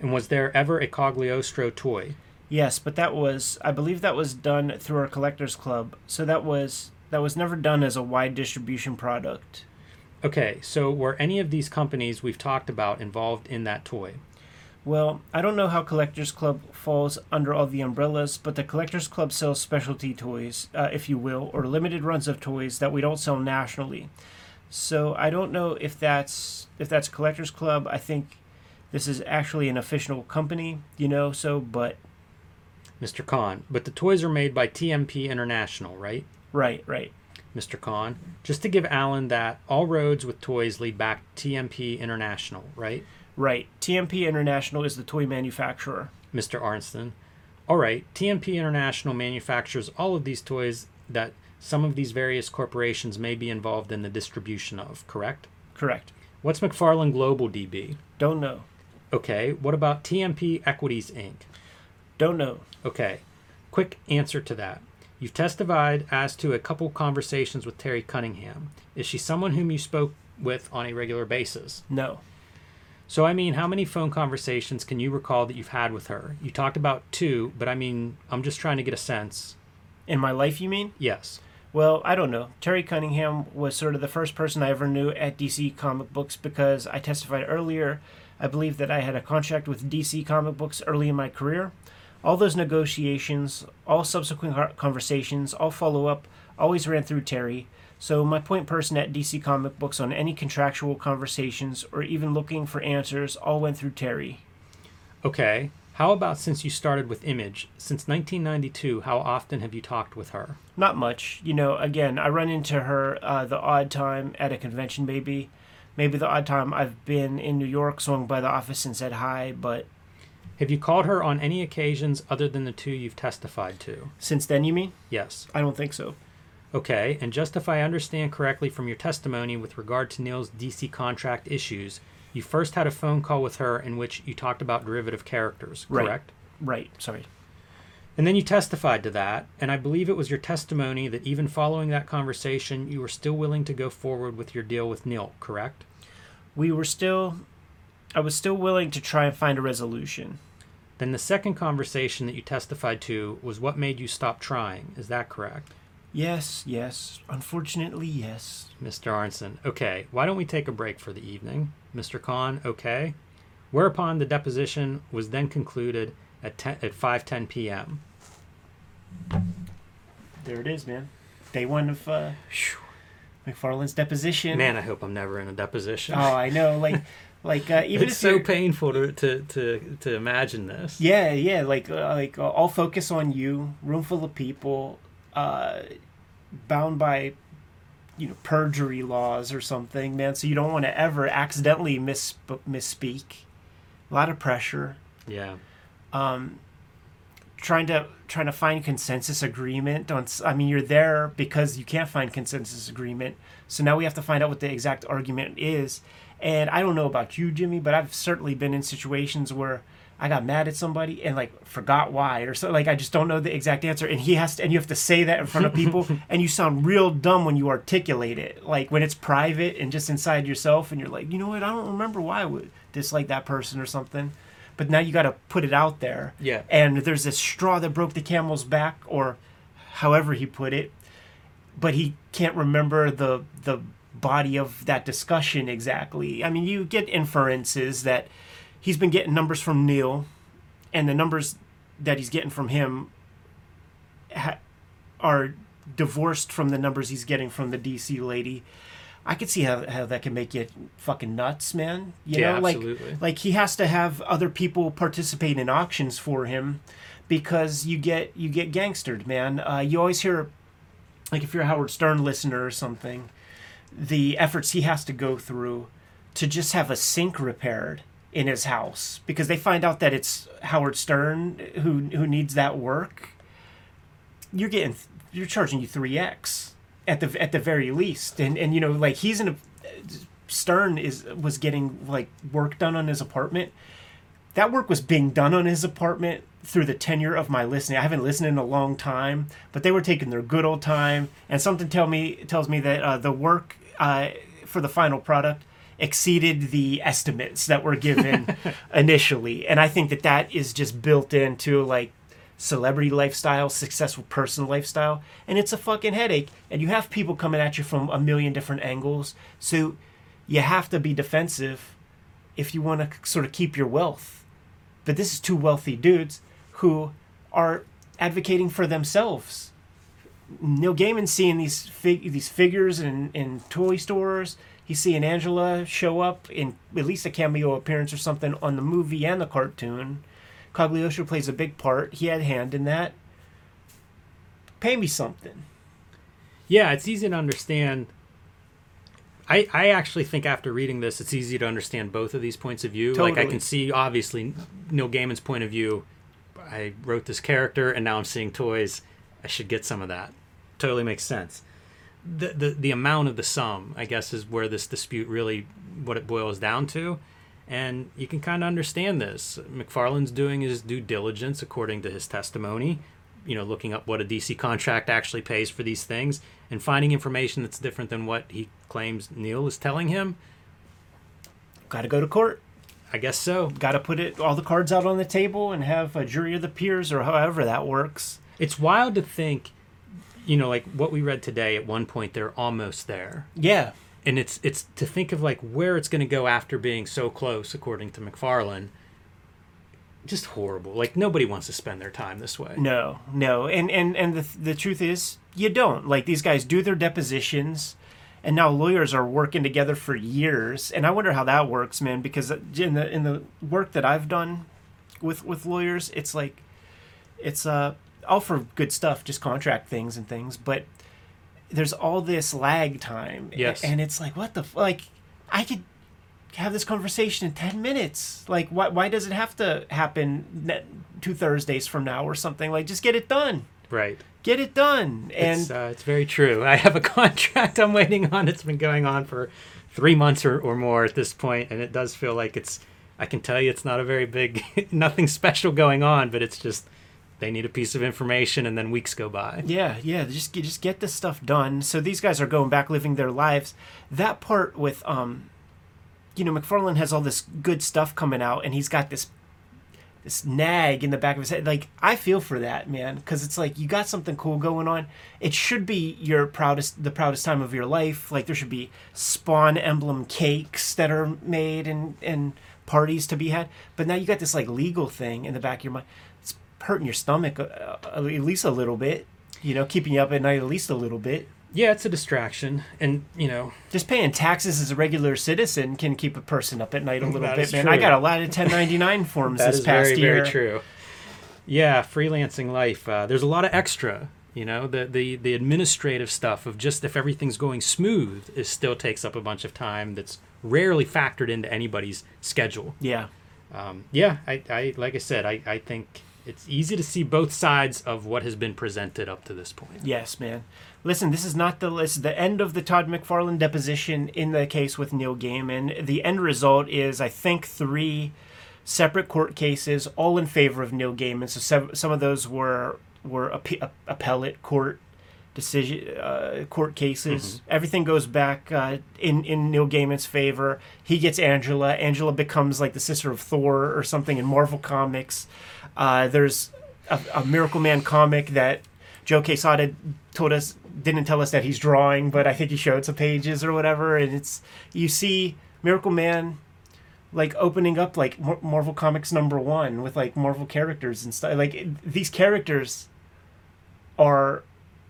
And was there ever a Cogliostro toy? Yes, but that was, I believe that was done through our collector's club, so that was never done as a wide distribution product. Okay, so were any of these companies we've talked about involved in that toy? Well, I don't know how Collectors Club falls under all the umbrellas, but the Collectors Club sells specialty toys, if you will, or limited runs of toys that we don't sell nationally. So I don't know if that's Collectors Club. I think this is actually an official company, you know, so, but... Mr. Khan, but the toys are made by TMP International, right? Right. Mr. Khan, just to give Alan that, all roads with toys lead back to TMP International, right? Right. TMP International is the toy manufacturer. Mr. Arnston, all right, TMP International manufactures all of these toys that some of these various corporations may be involved in the distribution of, correct? Correct. What's McFarlane Global DB? Don't know. Okay, what about TMP Equities, Inc.? Don't know. Okay, quick answer to that. You've testified as to a couple conversations with Terry Cunningham. Is she someone whom you spoke with on a regular basis? No. So, I mean, how many phone conversations can you recall that you've had with her? You talked about 2, but I mean, I'm just trying to get a sense. In my life, you mean? Yes. Well, I don't know. Terry Cunningham was sort of the first person I ever knew at DC Comic Books because I testified earlier. I believe that I had a contract with DC Comic Books early in my career. All those negotiations, all subsequent conversations, all follow-up, always ran through Terry. So my point person at DC Comic Books on any contractual conversations or even looking for answers all went through Terry. Okay. How about since you started with Image? Since 1992, how often have you talked with her? Not much. You know, again, I run into her the odd time at a convention maybe. Maybe the odd time I've been in New York, swung by the office and said hi, but... Have you called her on any occasions other than the 2 you've testified to? Since then, you mean? Yes. I don't think so. Okay, and just if I understand correctly from your testimony with regard to Neil's DC contract issues, you first had a phone call with her in which you talked about derivative characters, correct? Right, sorry. And then you testified to that, and I believe it was your testimony that even following that conversation, you were still willing to go forward with your deal with Neil, correct? I was still willing to try and find a resolution. Then the second conversation that you testified to was what made you stop trying, is that correct? Yes. Unfortunately, yes. Mr. Arnson, okay. Why don't we take a break for the evening? Mr. Khan, okay. Whereupon the deposition was then concluded at 5:10 p.m. There it is, man. Day 1 of McFarlane's deposition. Man, I hope I'm never in a deposition. Oh, I know. Even it's so painful to imagine this. Yeah. All focus on you. Room full of people. Bound by you know, perjury laws or something, man. So you don't want to ever accidentally misspeak. A lot of pressure. Yeah. Trying to find consensus agreement on. I mean, you're there because you can't find consensus agreement. So now we have to find out what the exact argument is. And I don't know about you, Jimmy, but I've certainly been in situations where I got mad at somebody and like forgot why or so. Like I just don't know the exact answer, and he has to, and you have to say that in front of people, and you sound real dumb when you articulate it. Like when it's private and just inside yourself, and you're like, you know what, I don't remember why I would dislike that person or something. But now you got to put it out there. Yeah. And there's this straw that broke the camel's back, or however he put it. But he can't remember the body of that discussion exactly. I mean, you get inferences that he's been getting numbers from Neil, and the numbers that he's getting from him are divorced from the numbers he's getting from the DC lady. I could see how that can make you fucking nuts, man. You know? Absolutely. Like he has to have other people participate in auctions for him, because you get gangstered, man. You always hear, like if you're a Howard Stern listener or something, the efforts he has to go through to just have a sink repaired in his house, because they find out that it's Howard Stern who needs that work. You're charging you 3x. At the very least, and you know, like he's in a Stern was getting like work done on his apartment. That work was being done on his apartment through the tenure of my listening. I haven't listened in a long time, but they were taking their good old time. And something tells me that the work for the final product exceeded the estimates that were given initially. And I think that is just built into like celebrity lifestyle, successful person lifestyle, and it's a fucking headache, and you have people coming at you from a million different angles, so you have to be defensive if you want to sort of keep your wealth. But this is two wealthy dudes who are advocating for themselves. Neil Gaiman seeing these figures in toy stores, he's seeing Angela show up in at least a cameo appearance or something on the movie and the cartoon. Cogliostro plays a big part. He had a hand in that. Pay me something. Yeah, it's easy to understand. I actually think after reading this, it's easy to understand both of these points of view. Totally. Like I can see, obviously, Neil Gaiman's point of view. I wrote this character, and now I'm seeing toys. I should get some of that. Totally makes sense. The amount of the sum, I guess, is where this dispute really, what it boils down to. And you can kind of understand this. McFarlane's doing his due diligence according to his testimony, you know, looking up what a DC contract actually pays for these things and finding information that's different than what he claims Neil is telling him. Got to go to court. I guess so. Got to put all the cards out on the table and have a jury of the peers, or however that works. It's wild to think, you know, like what we read today, at one point they're almost there. Yeah. And it's to think of like where it's going to go after being so close, according to McFarlane. Just horrible. Like nobody wants to spend their time this way. No. And the truth is, you don't. Like these guys do their depositions, and now lawyers are working together for years. And I wonder how that works, man. Because in the work that I've done with lawyers, it's like it's all for good stuff, just contract things and things, but there's all this lag time. Yes. And it's like, what the... like, I could have this conversation in 10 minutes. Like, why does it have to happen 2 Thursdays from now or something? Like, just get it done. Right. Get it done. And it's very true. I have a contract I'm waiting on. It's been going on for 3 months or more at this point, and it does feel like it's... I can tell you it's not a very big... nothing special going on, but it's just... they need a piece of information, and then weeks go by. Yeah. Just get this stuff done. So these guys are going back, living their lives. That part with, you know, McFarlane has all this good stuff coming out, and he's got this nag in the back of his head. Like, I feel for that, man, because it's like you got something cool going on. It should be the proudest time of your life. Like there should be Spawn emblem cakes that are made and parties to be had. But now you got this like legal thing in the back of your mind. Hurting your stomach at least a little bit, you know, keeping you up at night at least a little bit. Yeah, it's a distraction. And, you know, just paying taxes as a regular citizen can keep a person up at night a little bit, man. True. I got a lot of 1099 forms this past year. That is very, very true. Yeah, freelancing life. There's a lot of extra You know, the administrative stuff of just if everything's going smooth is still takes up a bunch of time that's rarely factored into anybody's schedule. Yeah. I like I said, I think it's easy to see both sides of what has been presented up to this point. Yes, man. Listen, this is not the list. The end of the Todd McFarlane deposition in the case with Neil Gaiman, the end result is, I think, 3 separate court cases, all in favor of Neil Gaiman. So some of those were appellate court decision, court cases. Mm-hmm. Everything goes back in Neil Gaiman's favor. He gets Angela. Angela becomes like the sister of Thor or something in Marvel Comics. There's a Miracle Man comic that Joe Quesada didn't tell us that he's drawing, but I think he showed some pages or whatever. And it's, you see Miracle Man like opening up like Marvel Comics #1 with like Marvel characters and stuff. Like these characters are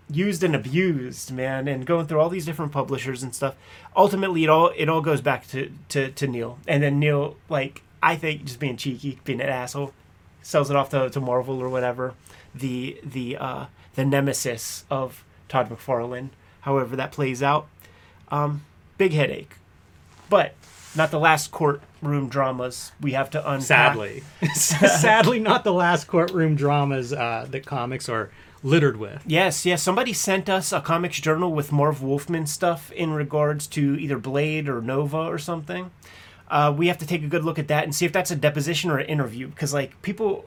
used and abused, man, and going through all these different publishers and stuff. Ultimately, it all goes back to Neil, and then Neil, like I think, just being cheeky, being an asshole, sells it off to Marvel or whatever. The nemesis of Todd McFarlane, however that plays out, big headache, but not the last courtroom dramas we have to unpack. Sadly, not the last courtroom dramas that comics are littered with. Yes. Somebody sent us a Comics Journal with Marv Wolfman stuff in regards to either Blade or Nova or something. We have to take a good look at that and see if that's a deposition or an interview, because like people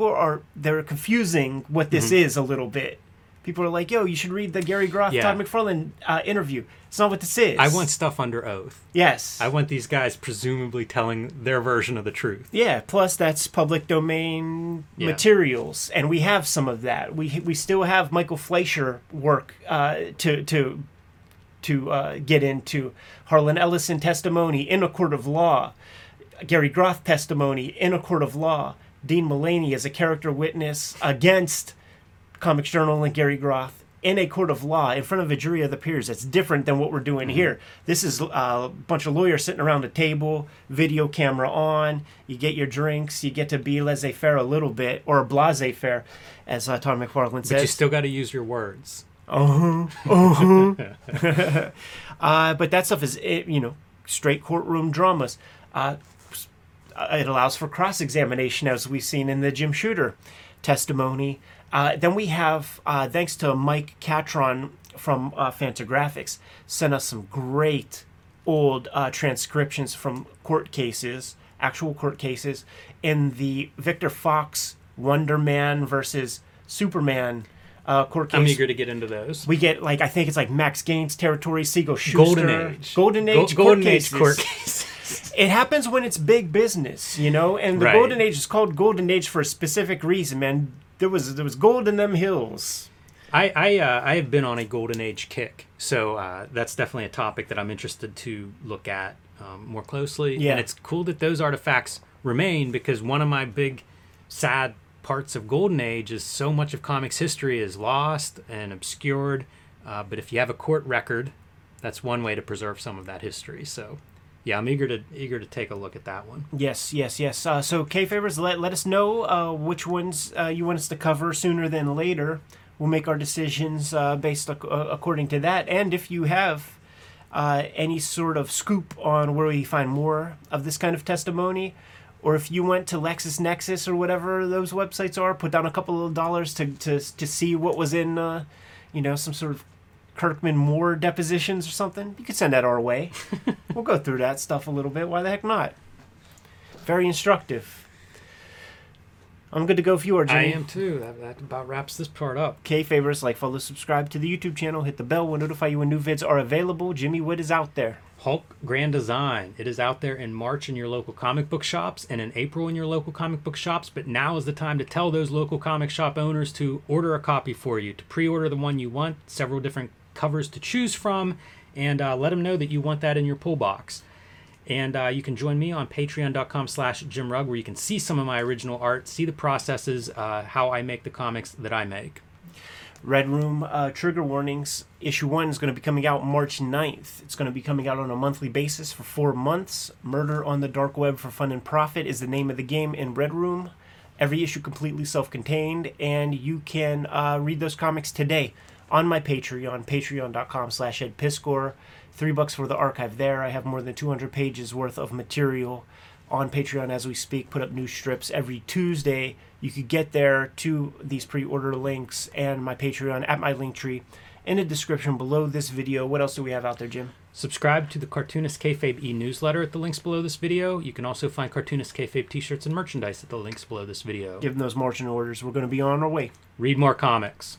are confusing what this is a little bit. People are like, yo, you should read the Gary Groth, Todd McFarlane interview. It's not what this is. I want stuff under oath. Yes. I want these guys presumably telling their version of the truth. Yeah, plus that's public domain materials, and we have some of that. We still have Michael Fleischer work to get into, Harlan Ellison testimony in a court of law, Gary Groth testimony in a court of law, Dean Mullaney as a character witness against Comics Journal and Gary Groth in a court of law in front of a jury of the peers. That's different than what we're doing here. This is a bunch of lawyers sitting around a table, video camera on. You get your drinks. You get to be laissez-faire a little bit, or blasé-faire, as Todd McFarlane says. But you still got to use your words. But that stuff is, you know, straight courtroom dramas. It allows for cross-examination, as we've seen in the Jim Shooter testimony. Then we have, thanks to Mike Catron from Fantagraphics, sent us some great old transcriptions from court cases, actual court cases, in the Victor Fox Wonder Man versus Superman court case. I'm eager to get into those. We get, like, I think it's like Max Gaines territory, Siegel Schuster. Golden Age court cases. It happens when it's big business, you know, and the Golden Age is called Golden Age for a specific reason, man. There was gold in them hills. I have been on a Golden Age kick, so that's definitely a topic that I'm interested to look at more closely. Yeah. And it's cool that those artifacts remain, because one of my big sad parts of Golden Age is so much of comics history is lost and obscured. But if you have a court record, that's one way to preserve some of that history. So. Yeah, I'm eager to take a look at that one. Yes. So, Kayfabers, let us know which ones you want us to cover sooner than later. We'll make our decisions based according to that. And if you have any sort of scoop on where we find more of this kind of testimony, or if you went to LexisNexis or whatever those websites are, put down a couple of dollars to see what was in, you know, some sort of Kirkman Moore depositions or something, you could send that our way. We'll go through that stuff a little bit. Why the heck not? Very instructive. I'm good to go if you are, Jimmy. I am too. That about wraps this part up. Kayfabers, like, follow, subscribe to the YouTube channel, hit the bell, we'll notify you when new vids are available. Jimmy, what is out there? Hulk Grand Design. It is out there in March in your local comic book shops and in April in your local comic book shops, but now is the time to tell those local comic shop owners to order a copy for you, to pre-order the one you want, several different covers to choose from, and let them know that you want that in your pull box. And you can join me on patreon.com/JimRugg, where you can see some of my original art, see the processes, how I make the comics that I make. Red Room, trigger warnings. Issue 1 is going to be coming out March 9th. It's going to be coming out on a monthly basis for 4 months. Murder on the Dark Web for Fun and Profit is the name of the game in Red Room. every issue completely self-contained, and you can read those comics today on my Patreon, patreon.com/edpiskor. $3 for the archive there. I have more than 200 pages worth of material on Patreon as we speak. Put up new strips every Tuesday. You could get there to these pre-order links and my Patreon at my Linktree in the description below this video. What else do we have out there, Jim? Subscribe to the Cartoonist Kayfabe e-newsletter at the links below this video. You can also find Cartoonist Kayfabe t-shirts and merchandise at the links below this video. Give them those marching orders. We're going to be on our way. Read more comics.